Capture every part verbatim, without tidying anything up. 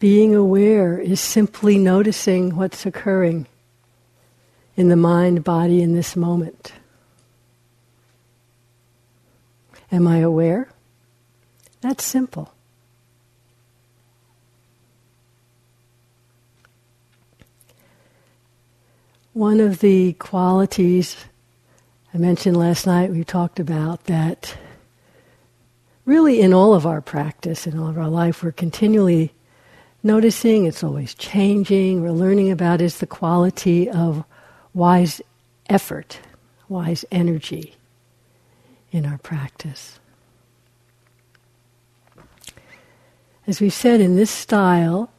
Being aware is simply noticing what's occurring in the mind, body, in this moment. Am I aware? That's simple. One of the qualities I mentioned last night, we talked about that really in all of our practice, in all of our life, we're continually noticing, it's always changing, we're learning about is the quality of wise effort, wise energy in our practice. As we said in this style,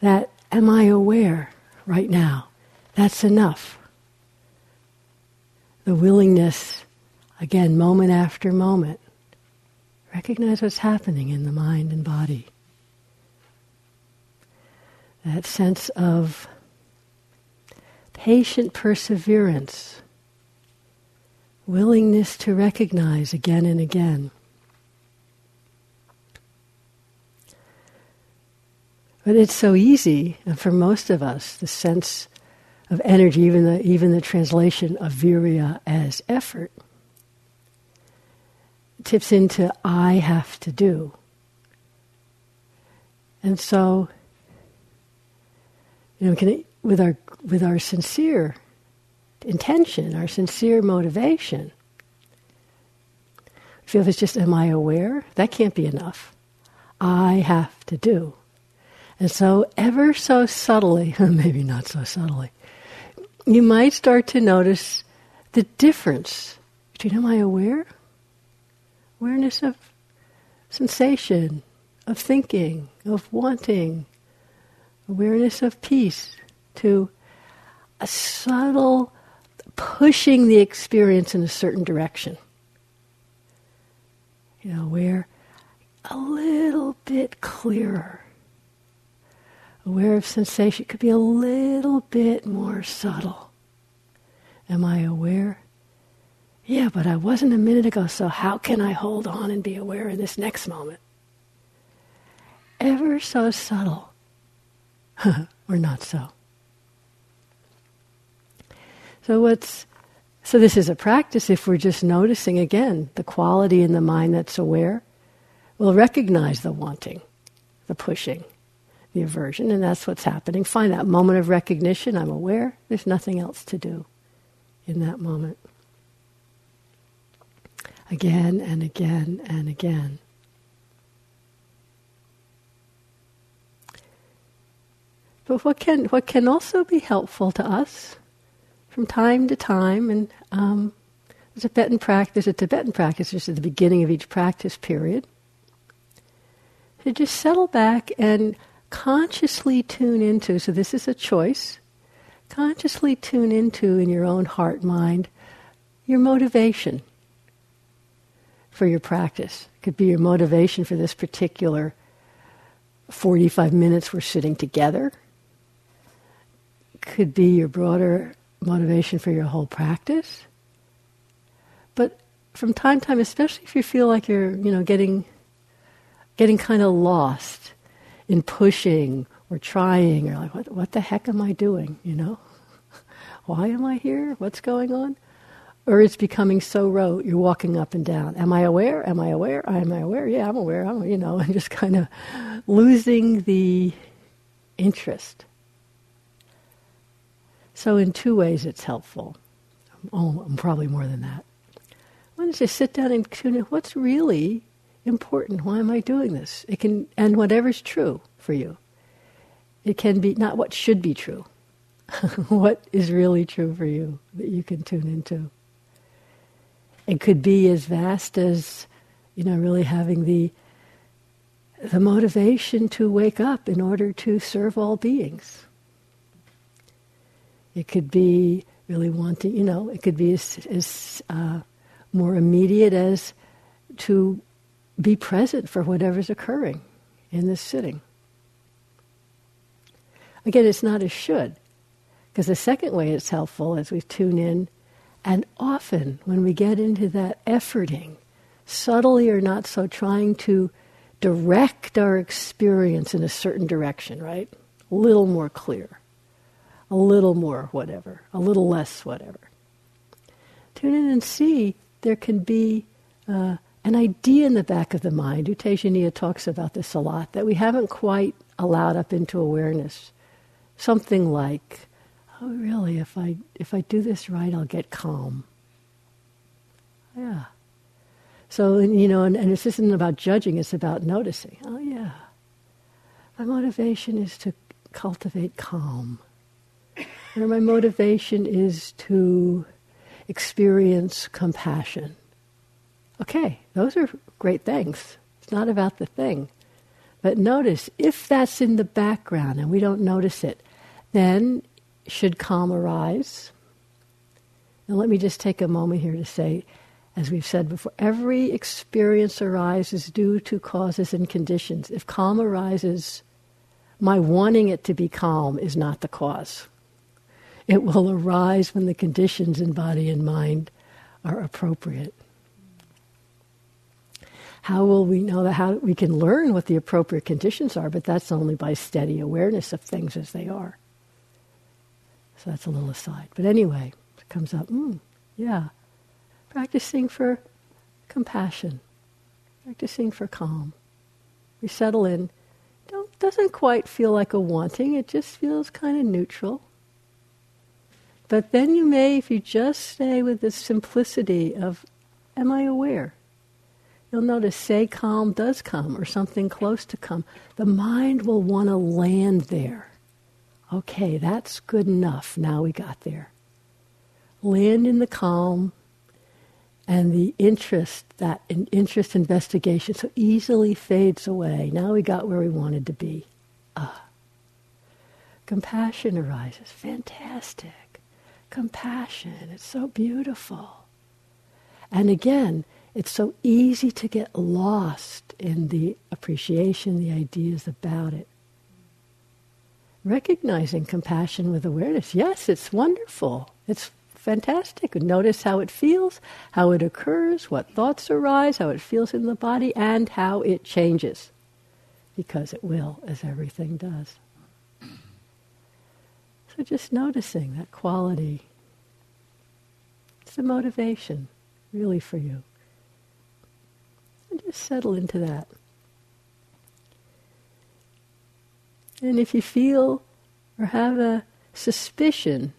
that am I aware right now? That's enough. The willingness, again, moment after moment. Recognize what's happening in the mind and body. That sense of patient perseverance, willingness to recognize again and again. But it's so easy, and for most of us, the sense of energy, even the, even the translation of virya as effort, tips into I have to do. And so, you know, can, with our with our sincere intention, our sincere motivation, if it's just, am I aware? That can't be enough. I have to do. And so ever so subtly, maybe not so subtly, you might start to notice the difference between am I aware? Awareness of sensation, of thinking, of wanting, awareness of peace, to a subtle pushing the experience in a certain direction. You know, aware, a little bit clearer. Aware of sensation, it could be a little bit more subtle. Am I aware? Yeah, but I wasn't a minute ago, so how can I hold on and be aware in this next moment? Ever so subtle. Or not so. So what's so this is a practice if we're just noticing, again, the quality in the mind that's aware. We'll recognize the wanting, the pushing, the aversion, and that's what's happening. Find that moment of recognition, I'm aware, there's nothing else to do in that moment. Again and again and again. But what can what can also be helpful to us from time to time, and um, there's a Tibetan practice, a Tibetan practice just at the beginning of each practice period, to just settle back and consciously tune into, so this is a choice, consciously tune into in your own heart, mind, your motivation for your practice. It could be your motivation for this particular forty-five minutes we're sitting together. It could be your broader motivation for your whole practice. But from time to time, especially if you feel like you're, you know, getting getting kind of lost in pushing or trying, or like, what, what the heck am I doing, you know? Why am I here? What's going on? Or it's becoming so rote, you're walking up and down. Am I aware? Am I aware? Am I aware? Yeah, I'm aware. I'm, you know, I'm just kind of losing the interest. So in two ways it's helpful. Oh, probably more than that. One is to sit down and tune in. What's really important? Why am I doing this? It can, and whatever's true for you. It can be not what should be true. What is really true for you that you can tune into? It could be as vast as, you know, really having the the motivation to wake up in order to serve all beings. It could be really wanting, you know, it could be as, as uh, more immediate as to be present for whatever's occurring in this sitting. Again, it's not a should, because the second way it's helpful is we tune in, and often when we get into that efforting, subtly or not so, trying to direct our experience in a certain direction, right? A little more clear, a little more whatever, a little less whatever. Tune in and see there can be uh, an idea in the back of the mind. Rutejaniya talks about this a lot, that we haven't quite allowed up into awareness. Something like, oh really, if I if I do this right, I'll get calm. Yeah. So, you know, and, and this isn't about judging, it's about noticing. Oh, yeah. My motivation is to cultivate calm. Or my motivation is to experience compassion. Okay, those are great things. It's not about the thing. But notice, if that's in the background and we don't notice it, then should calm arise? Now let me just take a moment here to say, as we've said before, every experience arises due to causes and conditions. If calm arises, my wanting it to be calm is not the cause. It will arise when the conditions in body and mind are appropriate. How will we know that? How we can learn what the appropriate conditions are, but that's only by steady awareness of things as they are. So that's a little aside. But anyway, it comes up, mm, yeah. Practicing for compassion, practicing for calm. We settle in. Don't, doesn't quite feel like a wanting, it just feels kind of neutral. But then you may, if you just stay with the simplicity of, am I aware? You'll notice, say calm does come, or something close to come. The mind will want to land there. Okay, that's good enough, now we got there. Land in the calm, and the interest, that interest investigation so easily fades away. Now we got where we wanted to be. Ah. Compassion arises. Fantastic. Compassion. It's so beautiful. And again, it's so easy to get lost in the appreciation, the ideas about it. Recognizing compassion with awareness. Yes, it's wonderful. It's fantastic. Notice how it feels, how it occurs, what thoughts arise, how it feels in the body, and how it changes. Because it will, as everything does. So just noticing that quality. It's the motivation, really, for you. And just settle into that. And if you feel or have a suspicion,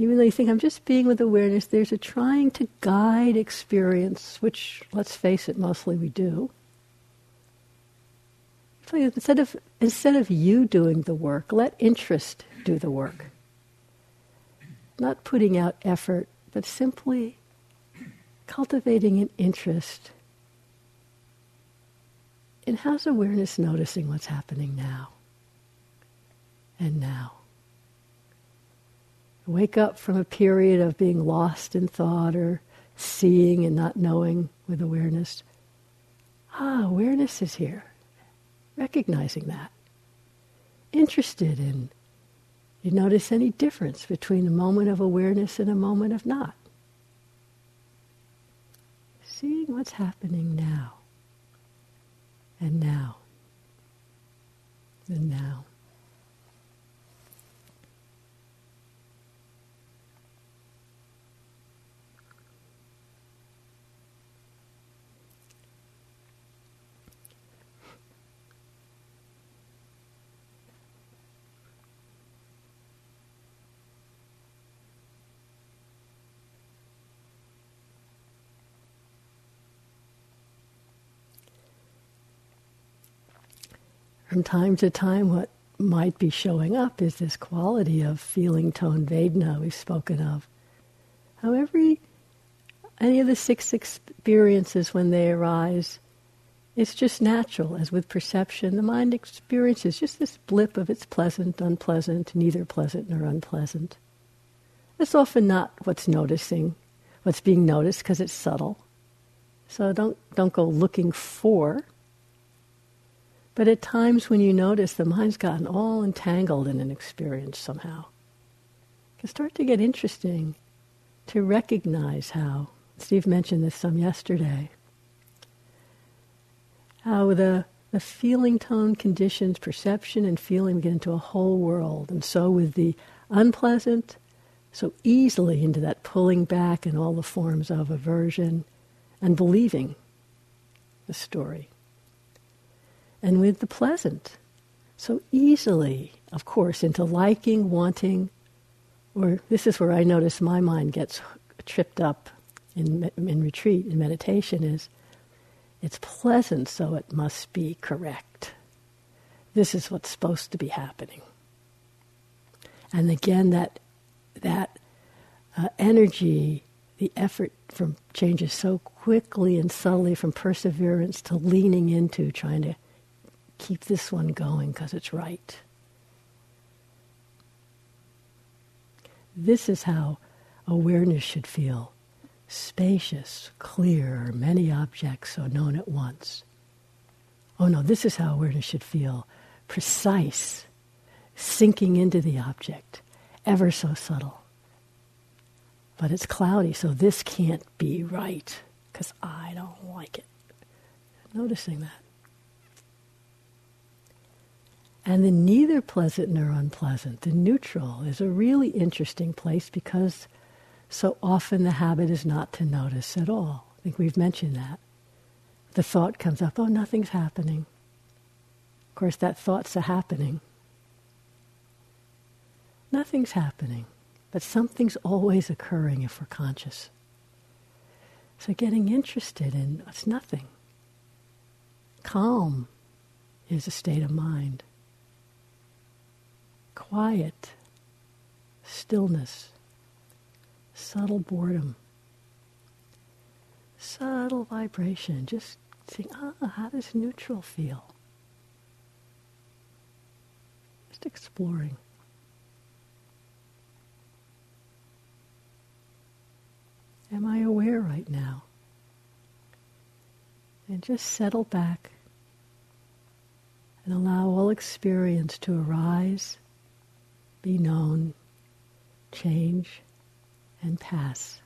even though you think, I'm just being with awareness, there's a trying to guide experience, which, let's face it, mostly we do. So instead of, instead of you doing the work, let interest do the work. Not putting out effort, but simply cultivating an interest in how's awareness noticing what's happening now and now. Wake up from a period of being lost in thought or seeing and not knowing with awareness. Ah, awareness is here. Recognizing that. Interested in, you notice any difference between a moment of awareness and a moment of not. Seeing what's happening now. And now. And now. From time to time, what might be showing up is this quality of feeling tone vedana we've spoken of. However, any of the six experiences when they arise, it's just natural, as with perception. The mind experiences just this blip of it's pleasant, unpleasant, neither pleasant nor unpleasant. That's often not what's noticing, what's being noticed, because it's subtle. So don't don't go looking for. But at times when you notice the mind's gotten all entangled in an experience somehow, it can start to get interesting to recognize how, Steve mentioned this some yesterday, how the, the feeling tone conditions perception and feeling. We get into a whole world. And so with the unpleasant, so easily into that pulling back and all the forms of aversion and believing the story. And with the pleasant, so easily, of course, into liking, wanting, or this is where I notice my mind gets tripped up in in retreat, in meditation, is it's pleasant, so it must be correct. This is what's supposed to be happening. And again, that that uh, energy, the effort from changes so quickly and subtly from perseverance to leaning into trying to keep this one going because it's right. This is how awareness should feel. Spacious, clear, many objects so known at once. Oh no, this is how awareness should feel. Precise, sinking into the object, ever so subtle. But it's cloudy, so this can't be right, because I don't like it. Noticing that. And the neither pleasant nor unpleasant, the neutral, is a really interesting place because so often the habit is not to notice at all. I think we've mentioned that. The thought comes up, oh, nothing's happening. Of course, that thought's a happening. Nothing's happening, but something's always occurring if we're conscious. So getting interested in it's nothing. Calm is a state of mind. Quiet, stillness, subtle boredom, subtle vibration, just seeing, ah, how does neutral feel? Just exploring. Am I aware right now? And just settle back and allow all experience to arise, be known, change, and pass.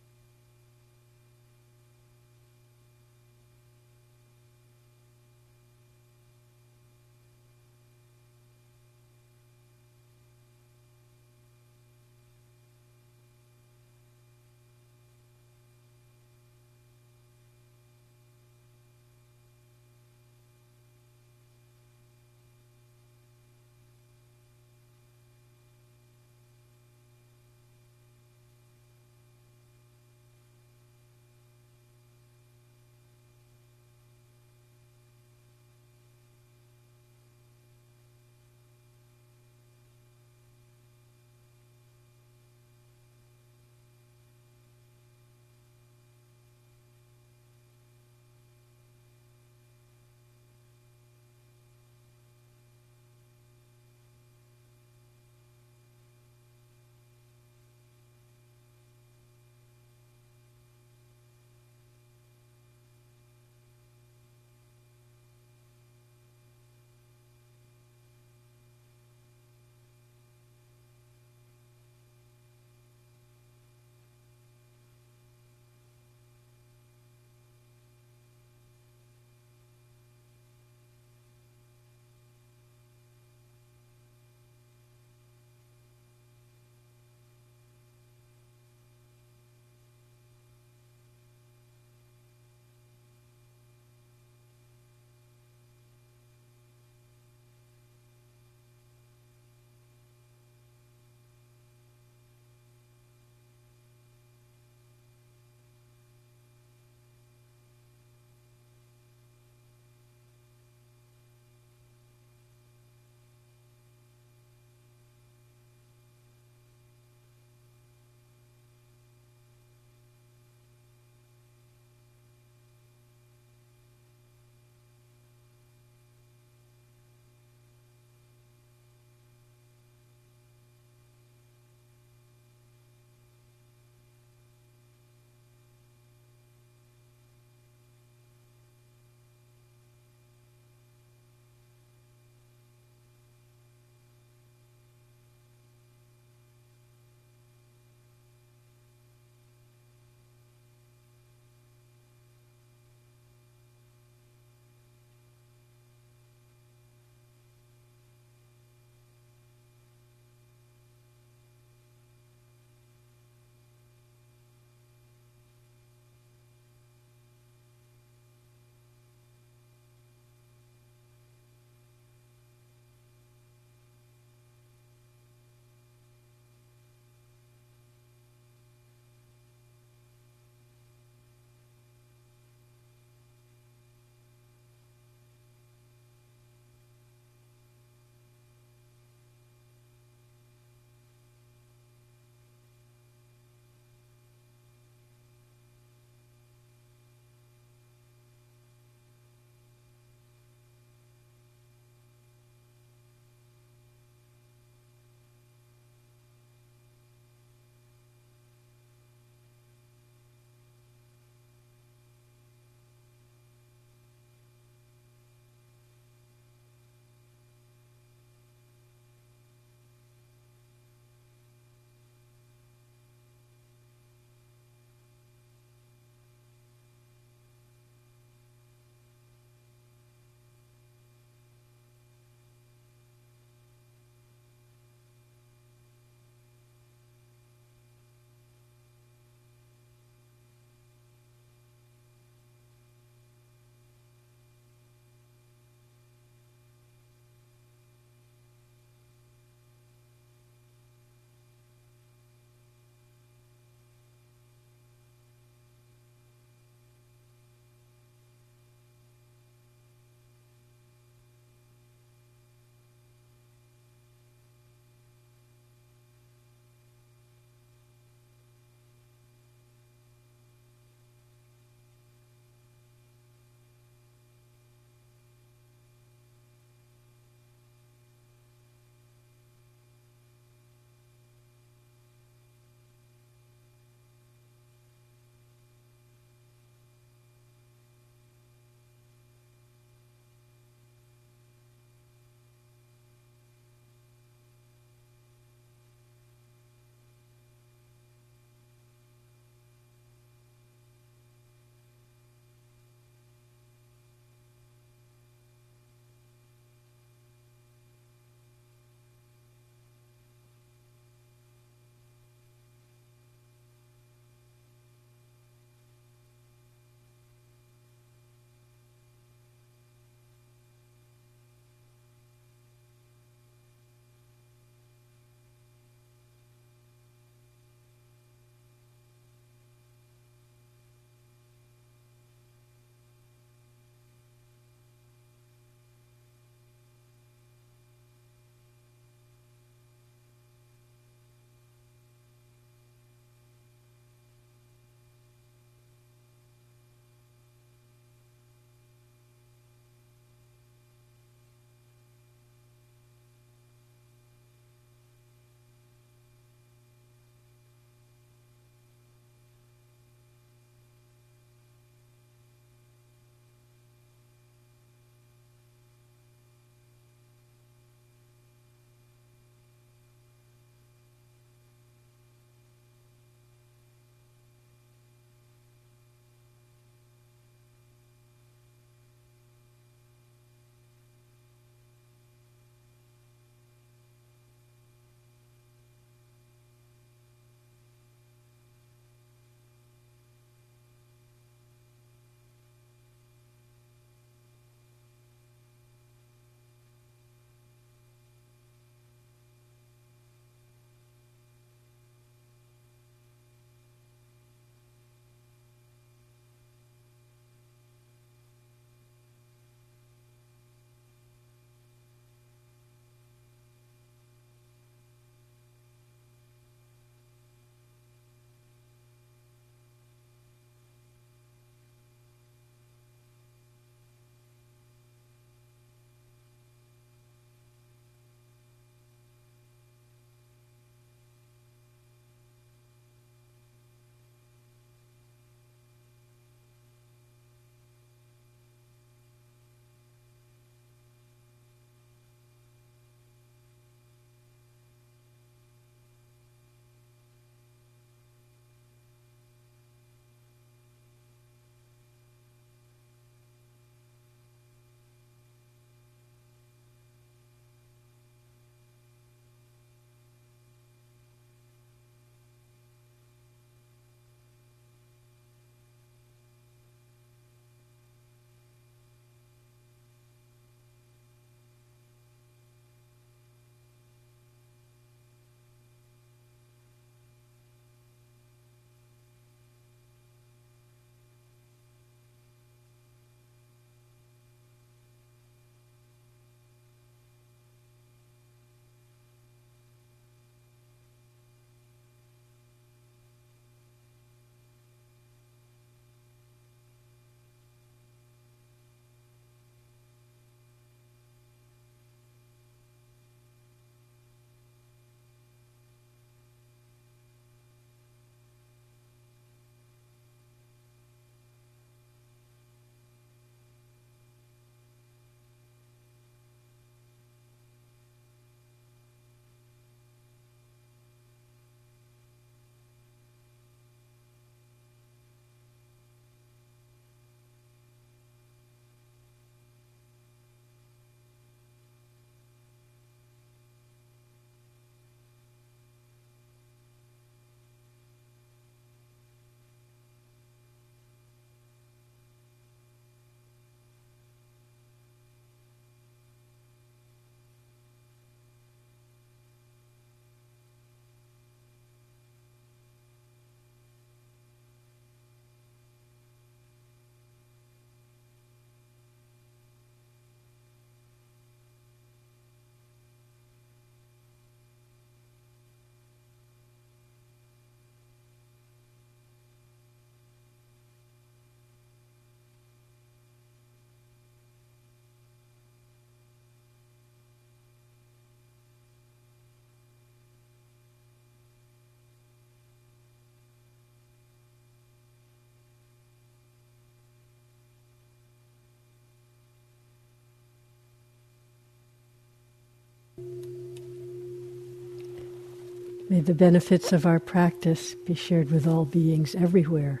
May the benefits of our practice be shared with all beings everywhere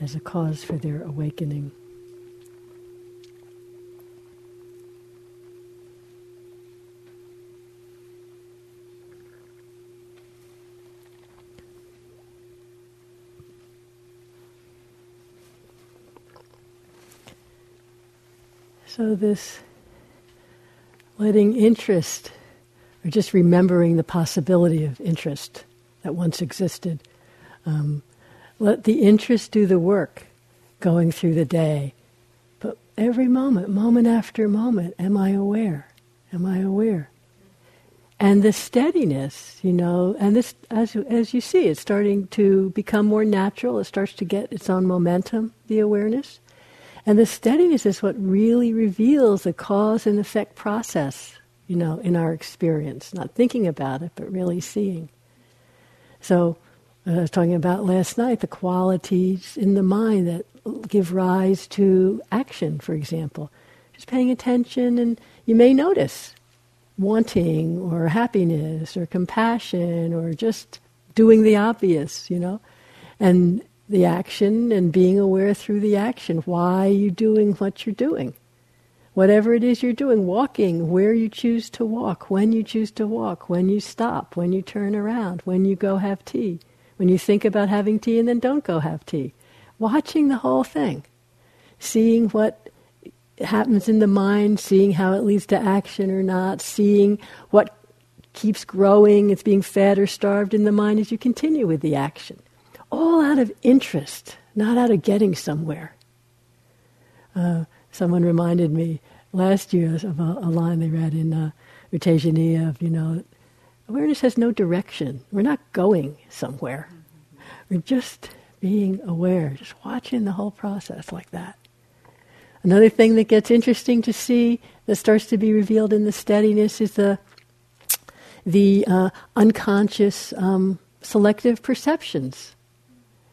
as a cause for their awakening. So this letting interest, or just remembering the possibility of interest that once existed, um, let the interest do the work going through the day. But every moment, moment after moment, am I aware? Am I aware? And the steadiness, you know, and this, as, as you see, it's starting to become more natural. It starts to get its own momentum, the awareness. And the steadiness is what really reveals the cause and effect process, you know, in our experience. Not thinking about it, but really seeing. So, as I was talking about last night, the qualities in the mind that give rise to action, for example. Just paying attention, and you may notice wanting or happiness or compassion or just doing the obvious, you know. And the action, and being aware through the action. Why are you doing what you're doing? Whatever it is you're doing, walking, where you choose to walk, when you choose to walk, when you stop, when you turn around, when you go have tea, when you think about having tea and then don't go have tea. Watching the whole thing. Seeing what happens in the mind, seeing how it leads to action or not, seeing what keeps growing, it's being fed or starved in the mind as you continue with the action. All out of interest, not out of getting somewhere. Uh, someone reminded me last year of a, a line they read in uh, Rutejaniya of, you know, awareness has no direction. We're not going somewhere. We're just being aware, just watching the whole process like that. Another thing that gets interesting to see that starts to be revealed in the steadiness is the the uh, unconscious um, selective perceptions.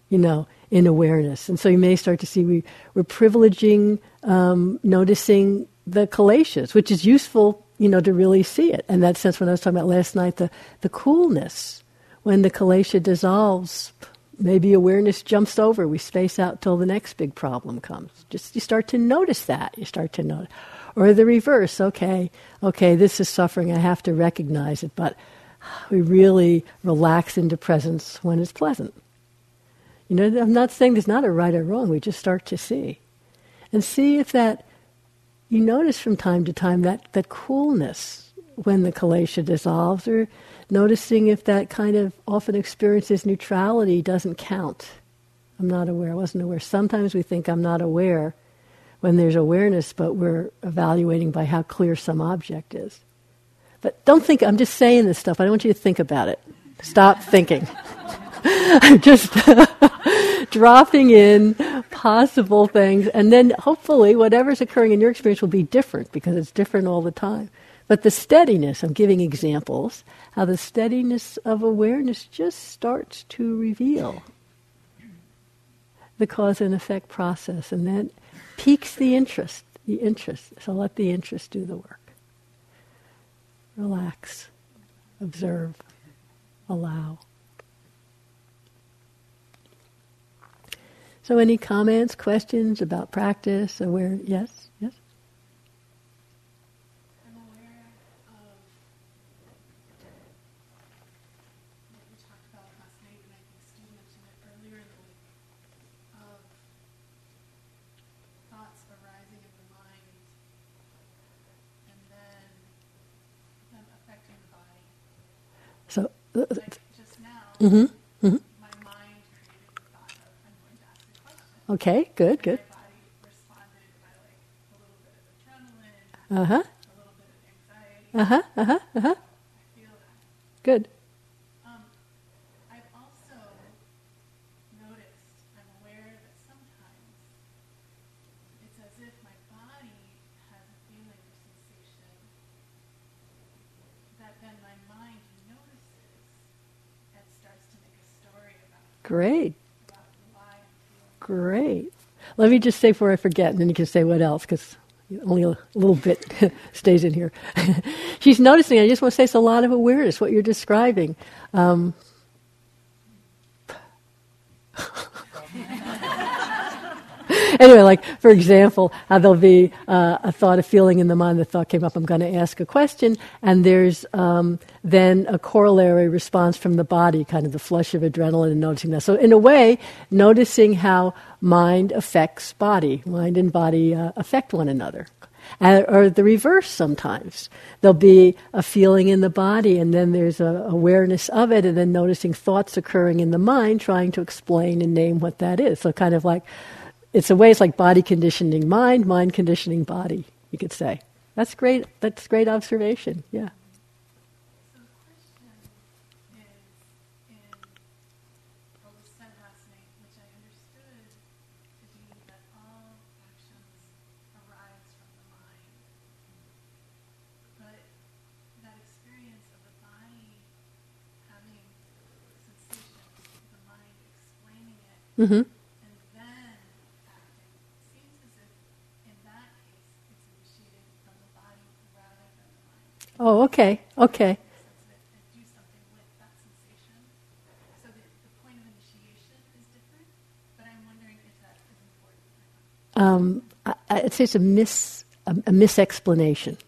You know, in awareness. And so you may start to see we, we're privileging um, noticing the kaleshas, which is useful, you know, to really see it. And that sense when I was talking about last night, the, the coolness, when the kalesha dissolves, maybe awareness jumps over. We space out till the next big problem comes. Just you start to notice that. You start to notice. Or the reverse, okay, okay, this is suffering, I have to recognize it, but we really relax into presence when it's pleasant. You know, I'm not saying there's not a right or wrong. We just start to see. And see if that, you notice from time to time that, that coolness when the kalesha dissolves, or noticing if that kind of often experiences neutrality doesn't count. I'm not aware. I wasn't aware. Sometimes we think I'm not aware when there's awareness, but we're evaluating by how clear some object is. But don't think, I'm just saying this stuff. I don't want you to think about it. Stop thinking. I'm just dropping in possible things, and then hopefully whatever's occurring in your experience will be different, because it's different all the time. But the steadiness, I'm giving examples, how the steadiness of awareness just starts to reveal the cause and effect process, and that piques the interest, the interest. So let the interest do the work. Relax, observe, allow. So any comments, questions about practice, aware, yes, yes? I'm aware of what we talked about last night, and I think Steve mentioned it earlier in the week, of thoughts arising in the mind and then them affecting the body. So, uh, like just now, mm-hmm, mm-hmm. Okay, good, good. My body responded by like a little bit of adrenaline, uh-huh. a little bit of anxiety. Uh-huh, uh-huh, uh-huh. I feel that. Good. Um, I've also noticed, I'm aware that sometimes it's as if my body has a feeling or sensation that then my mind notices and starts to make a story about it. Great. Great. Let me just say before I forget, and then you can say what else, because Only a little bit stays in here. She's noticing, I just want to say it's a lot of awareness, what you're describing. Um, anyway, like, for example, how there'll be uh, a thought, a feeling in the mind, the thought came up, I'm going to ask a question, and there's um, then a corollary response from the body, kind of the flush of adrenaline and noticing that. So in a way, noticing how mind affects body, mind and body uh, affect one another. And, or the reverse sometimes. There'll be a feeling in the body, and then there's a awareness of it, and then noticing thoughts occurring in the mind, trying to explain and name what that is. So kind of like, it's a way, it's like body conditioning mind, mind conditioning body, you could say. That's great, that's great observation, yeah. Mm-hmm. And then acting. Seems as if in that case it's initiated from the body rather than the mind. Oh, okay, okay. Do something with that sensation. So the, the point of initiation is different, but I'm wondering if that is important. Um, I, I'd say it's a mis a, a misexplanation.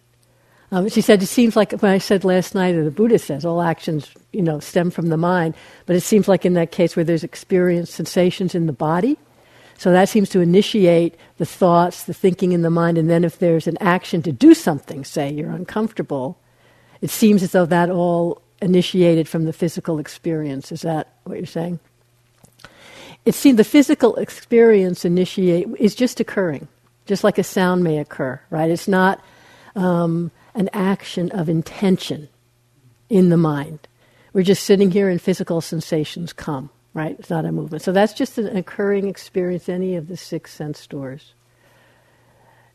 Um, she said, it seems like, when I said last night, or the Buddha says, all actions, you know, stem from the mind, but it seems like in that case where there's experience, sensations in the body, so that seems to initiate the thoughts, the thinking in the mind, and then if there's an action to do something, say you're uncomfortable, it seems as though that all initiated from the physical experience. Is that what you're saying? It seems the physical experience initiate is just occurring, just like a sound may occur, right? It's not... Um, an action of intention in the mind. We're just sitting here and physical sensations come, right? It's not a movement. So that's just an occurring experience, any of the six sense doors.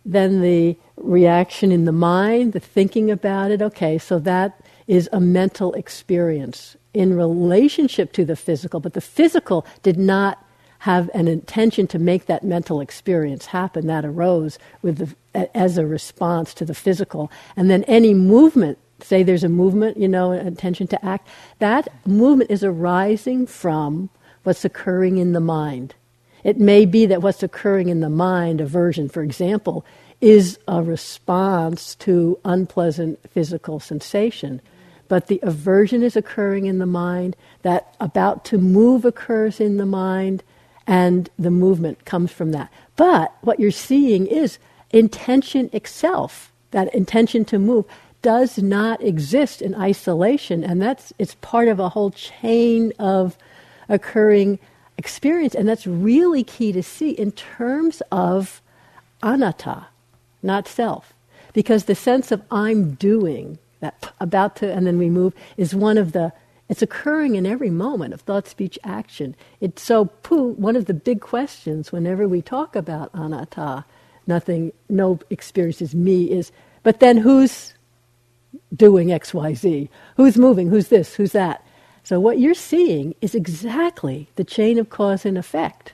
Then the reaction in the mind, the thinking about it, okay, so that is a mental experience in relationship to the physical, but the physical did not have an intention to make that mental experience happen. That arose with the as a response to the physical. And then any movement, say there's a movement, you know, an intention to act, that movement is arising from what's occurring in the mind. It may be that what's occurring in the mind, aversion, for example, is a response to unpleasant physical sensation. But the aversion is occurring in the mind, that about to move occurs in the mind, and the movement comes from that. But what you're seeing is intention itself, that intention to move, does not exist in isolation, and that's it's part of a whole chain of occurring experience, and that's really key to see in terms of anatta, not self, because the sense of I'm doing, that about to, and then we move, is one of the, it's occurring in every moment of thought, speech, action. It's so, poo, one of the big questions whenever we talk about anatta, nothing, no experience is me, is, but then who's doing X, Y, Z? Who's moving? Who's this? Who's that? So what you're seeing is exactly the chain of cause and effect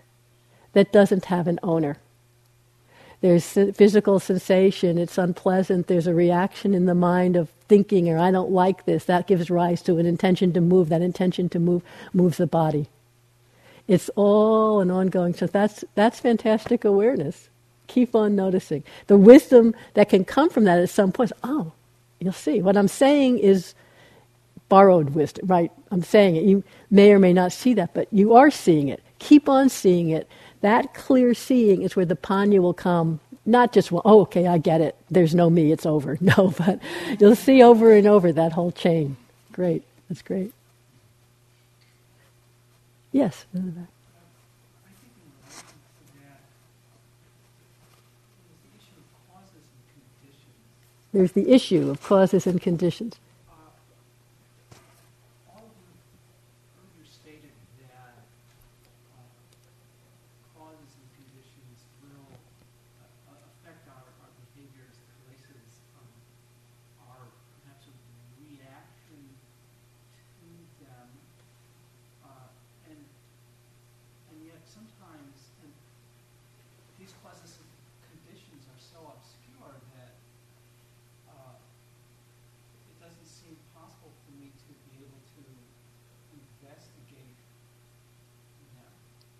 that doesn't have an owner. There's physical sensation, it's unpleasant, there's a reaction in the mind of thinking, or I don't like this, that gives rise to an intention to move, that intention to move moves the body. It's all an ongoing, so that's that's fantastic awareness. Keep on noticing. The wisdom that can come from that at some point is, oh, you'll see. What I'm saying is borrowed wisdom, right? I'm saying it. You may or may not see that, but you are seeing it. Keep on seeing it. That clear seeing is where the panya will come, not just, well, oh, okay, I get it. There's no me, it's over. No, but you'll see over and over that whole chain. Great. That's great. Yes, in the back. There's the issue of causes and conditions. Uh, all of you earlier stated that uh, causes and conditions will uh, affect our, our behaviors, places, um, our perhaps a reaction to them, uh, and and yet sometimes and these causes and conditions are so obscure.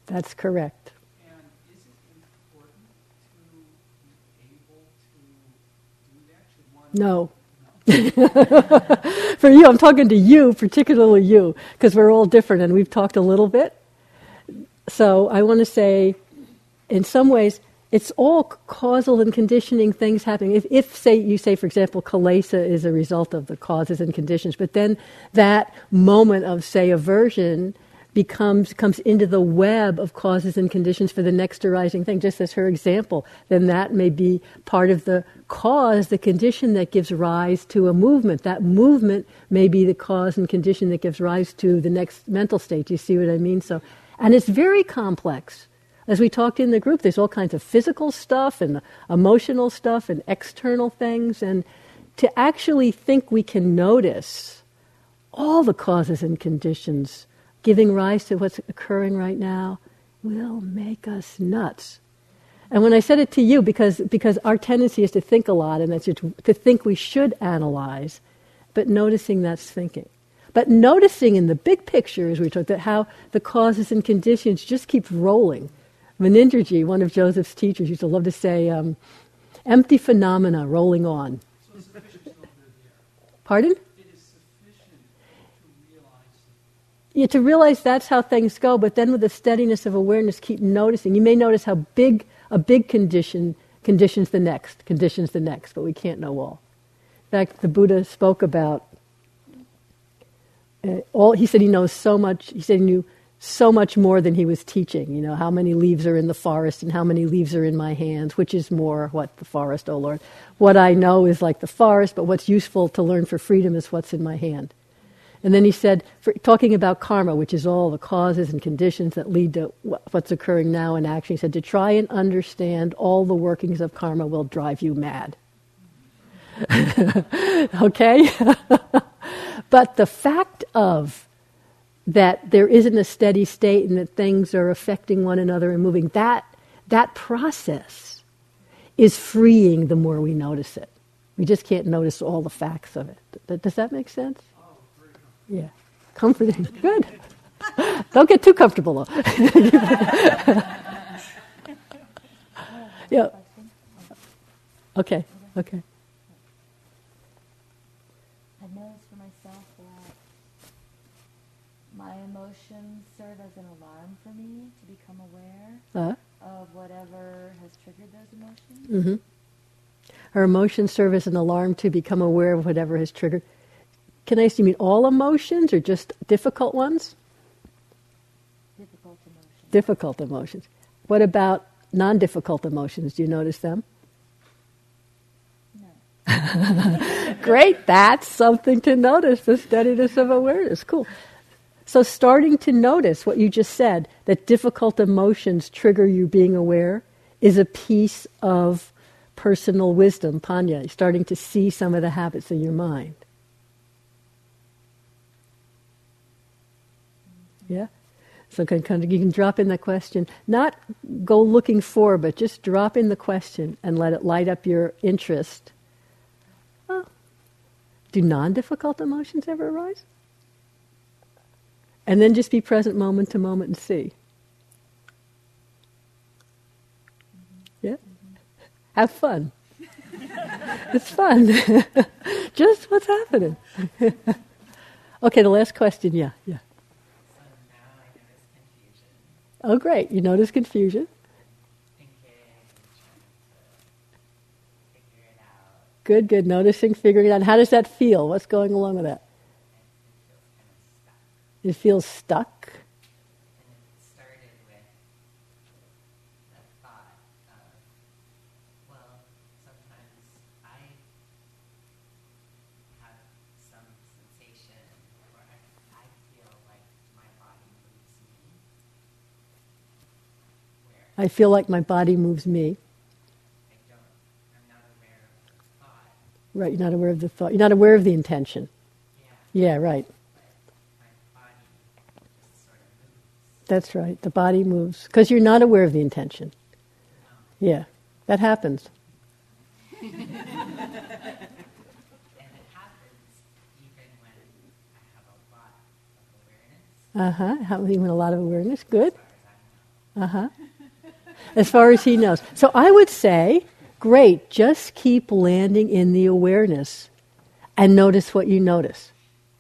That's correct. And is it important to be able to do that? Should one no. no. For you, I'm talking to you, particularly you, because we're all different and we've talked a little bit. So I want to say, in some ways, it's all causal and conditioning things happening. If, if say you say, for example, kalesa is a result of the causes and conditions, but then that moment of, say, aversion becomes comes into the web of causes and conditions for the next arising thing, just as her example, then that may be part of the cause, the condition that gives rise to a movement. That movement may be the cause and condition that gives rise to the next mental state. You see what I mean? So, and it's very complex. As we talked in the group, there's all kinds of physical stuff and emotional stuff and external things. And to actually think we can notice all the causes and conditions giving rise to what's occurring right now will make us nuts. And when I said it to you, because because our tendency is to think a lot and that's to, to think we should analyze, but noticing that's thinking. But noticing in the big picture, as we talked about, how the causes and conditions just keep rolling. Manindraji, one of Joseph's teachers, used to love to say, um, empty phenomena rolling on. So it's sufficient to open the air. Pardon? It is sufficient to realize. Yeah, to realize that's how things go, but then with the steadiness of awareness, keep noticing. You may notice how big a big condition conditions the next, conditions the next, but we can't know all. In fact, the Buddha spoke about uh, all. He said he knows so much. He said he knew so much more than he was teaching. You know, how many leaves are in the forest and how many leaves are in my hands, which is more what the forest, O Lord. What I know is like the forest, but what's useful to learn for freedom is what's in my hand. And then he said, for, talking about karma, which is all the causes and conditions that lead to what's occurring now in action, he said, to try and understand all the workings of karma will drive you mad. Okay? But the fact of that there isn't a steady state and that things are affecting one another and moving, that that process is freeing the more we notice it. We just can't notice all the facts of it. Does that make sense? Oh, very yeah. Comforting. Good. Don't get too comfortable, though. Yeah. Okay, okay. Serve as an alarm for me to become aware uh-huh. of whatever has triggered those emotions. Mm-hmm. Her emotions serve as an alarm to become aware of whatever has triggered. Can I ask, you mean all emotions or just difficult ones? Difficult emotions. Difficult emotions. What about non-difficult emotions? Do you notice them? No. Great, that's something to notice, the steadiness of awareness. Cool. So starting to notice what you just said, that difficult emotions trigger you being aware, is a piece of personal wisdom, Panya, starting to see some of the habits in your mind. Yeah? So you can drop in the question. Not go looking for, but just drop in the question and let it light up your interest. Oh. Do non-difficult emotions ever arise? And then just be present moment to moment and see. Yeah? Have fun. It's fun. Just what's happening. Okay, the last question. Yeah, yeah. So now I notice confusion. Oh, great. You notice confusion. Figure it out. Good, good. Noticing, figuring it out. How does that feel? What's going along with that? It feels stuck. And it started with the thought of, well, sometimes I have some sensation where I, I feel like my body moves me. Where I feel like my body moves me. I don't. I'm not aware of the thought. Right, you're not aware of the thought. You're not aware of the intention. Yeah. Yeah, right. That's right. The body moves. Because you're not aware of the intention. Yeah. That happens. And it happens even when I have a lot of awareness. Uh-huh. Even a lot of awareness. Good. Uh-huh. As far as he knows. So I would say, great, just keep landing in the awareness and notice what you notice.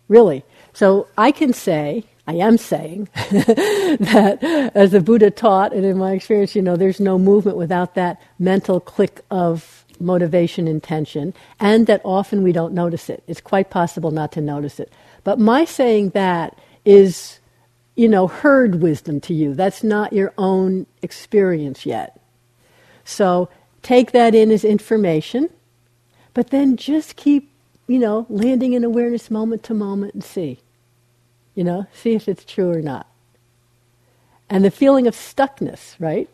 Really. So I can say, I am saying, that as the Buddha taught, and in my experience, you know, there's no movement without that mental click of motivation and tension, and that often we don't notice it. It's quite possible not to notice it. But my saying that is, you know, herd wisdom to you. That's not your own experience yet. So take that in as information, but then just keep, you know, landing in awareness moment to moment and see. You know, see if it's true or not. And the feeling of stuckness, right?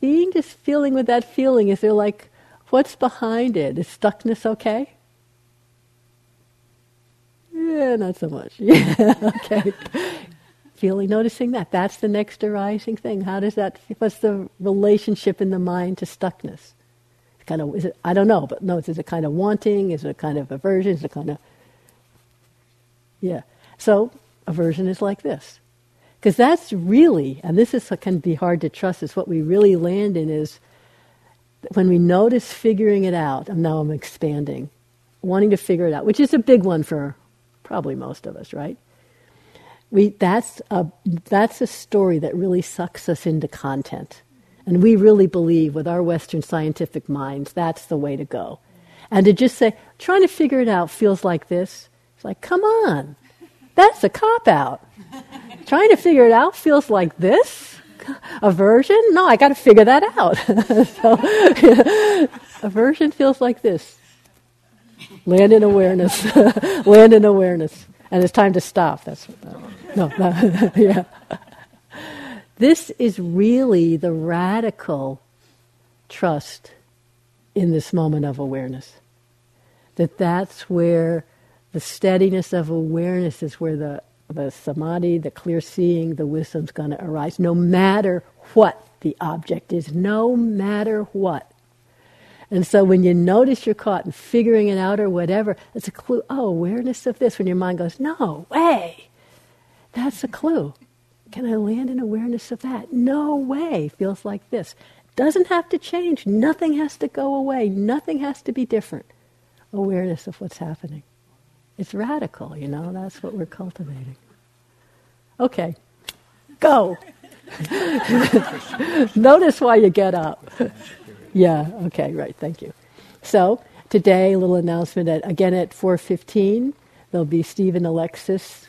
Being just feeling with that feeling, is there like, what's behind it? Is stuckness okay? Yeah, not so much. Yeah, okay. Feeling, noticing that. That's the next arising thing. How does that, what's the relationship in the mind to stuckness? It's kind of, is it, I don't know, but no, is it kind of wanting? Is it a kind of aversion? Is it kind of, yeah. So aversion is like this. Because that's really, and this is what can be hard to trust, is what we really land in is when we notice figuring it out, and now I'm expanding, wanting to figure it out, which is a big one for probably most of us, right? We that's a, that's a story that really sucks us into content. And we really believe with our Western scientific minds, that's the way to go. And to just say, trying to figure it out feels like this, it's like, come on, that's a cop-out. Trying to figure it out feels like this? Aversion? No, I got to figure that out. So, aversion feels like this. Land in awareness. Land in awareness. And it's time to stop. That's what, uh, no, no yeah. This is really the radical trust in this moment of awareness. That that's where the steadiness of awareness is where the, the samadhi, the clear seeing, the wisdom's going to arise, no matter what the object is, no matter what. And so when you notice you're caught in figuring it out or whatever, it's a clue, oh, awareness of this, when your mind goes, no way, that's a clue. Can I land in awareness of that? No way, feels like this. Doesn't have to change, nothing has to go away, nothing has to be different. Awareness of what's happening. It's radical, you know, that's what we're cultivating. Okay, go. Notice why you get up. Yeah, okay, right, thank you. So today, a little announcement, at, again at four fifteen, there'll be Steve and Alexis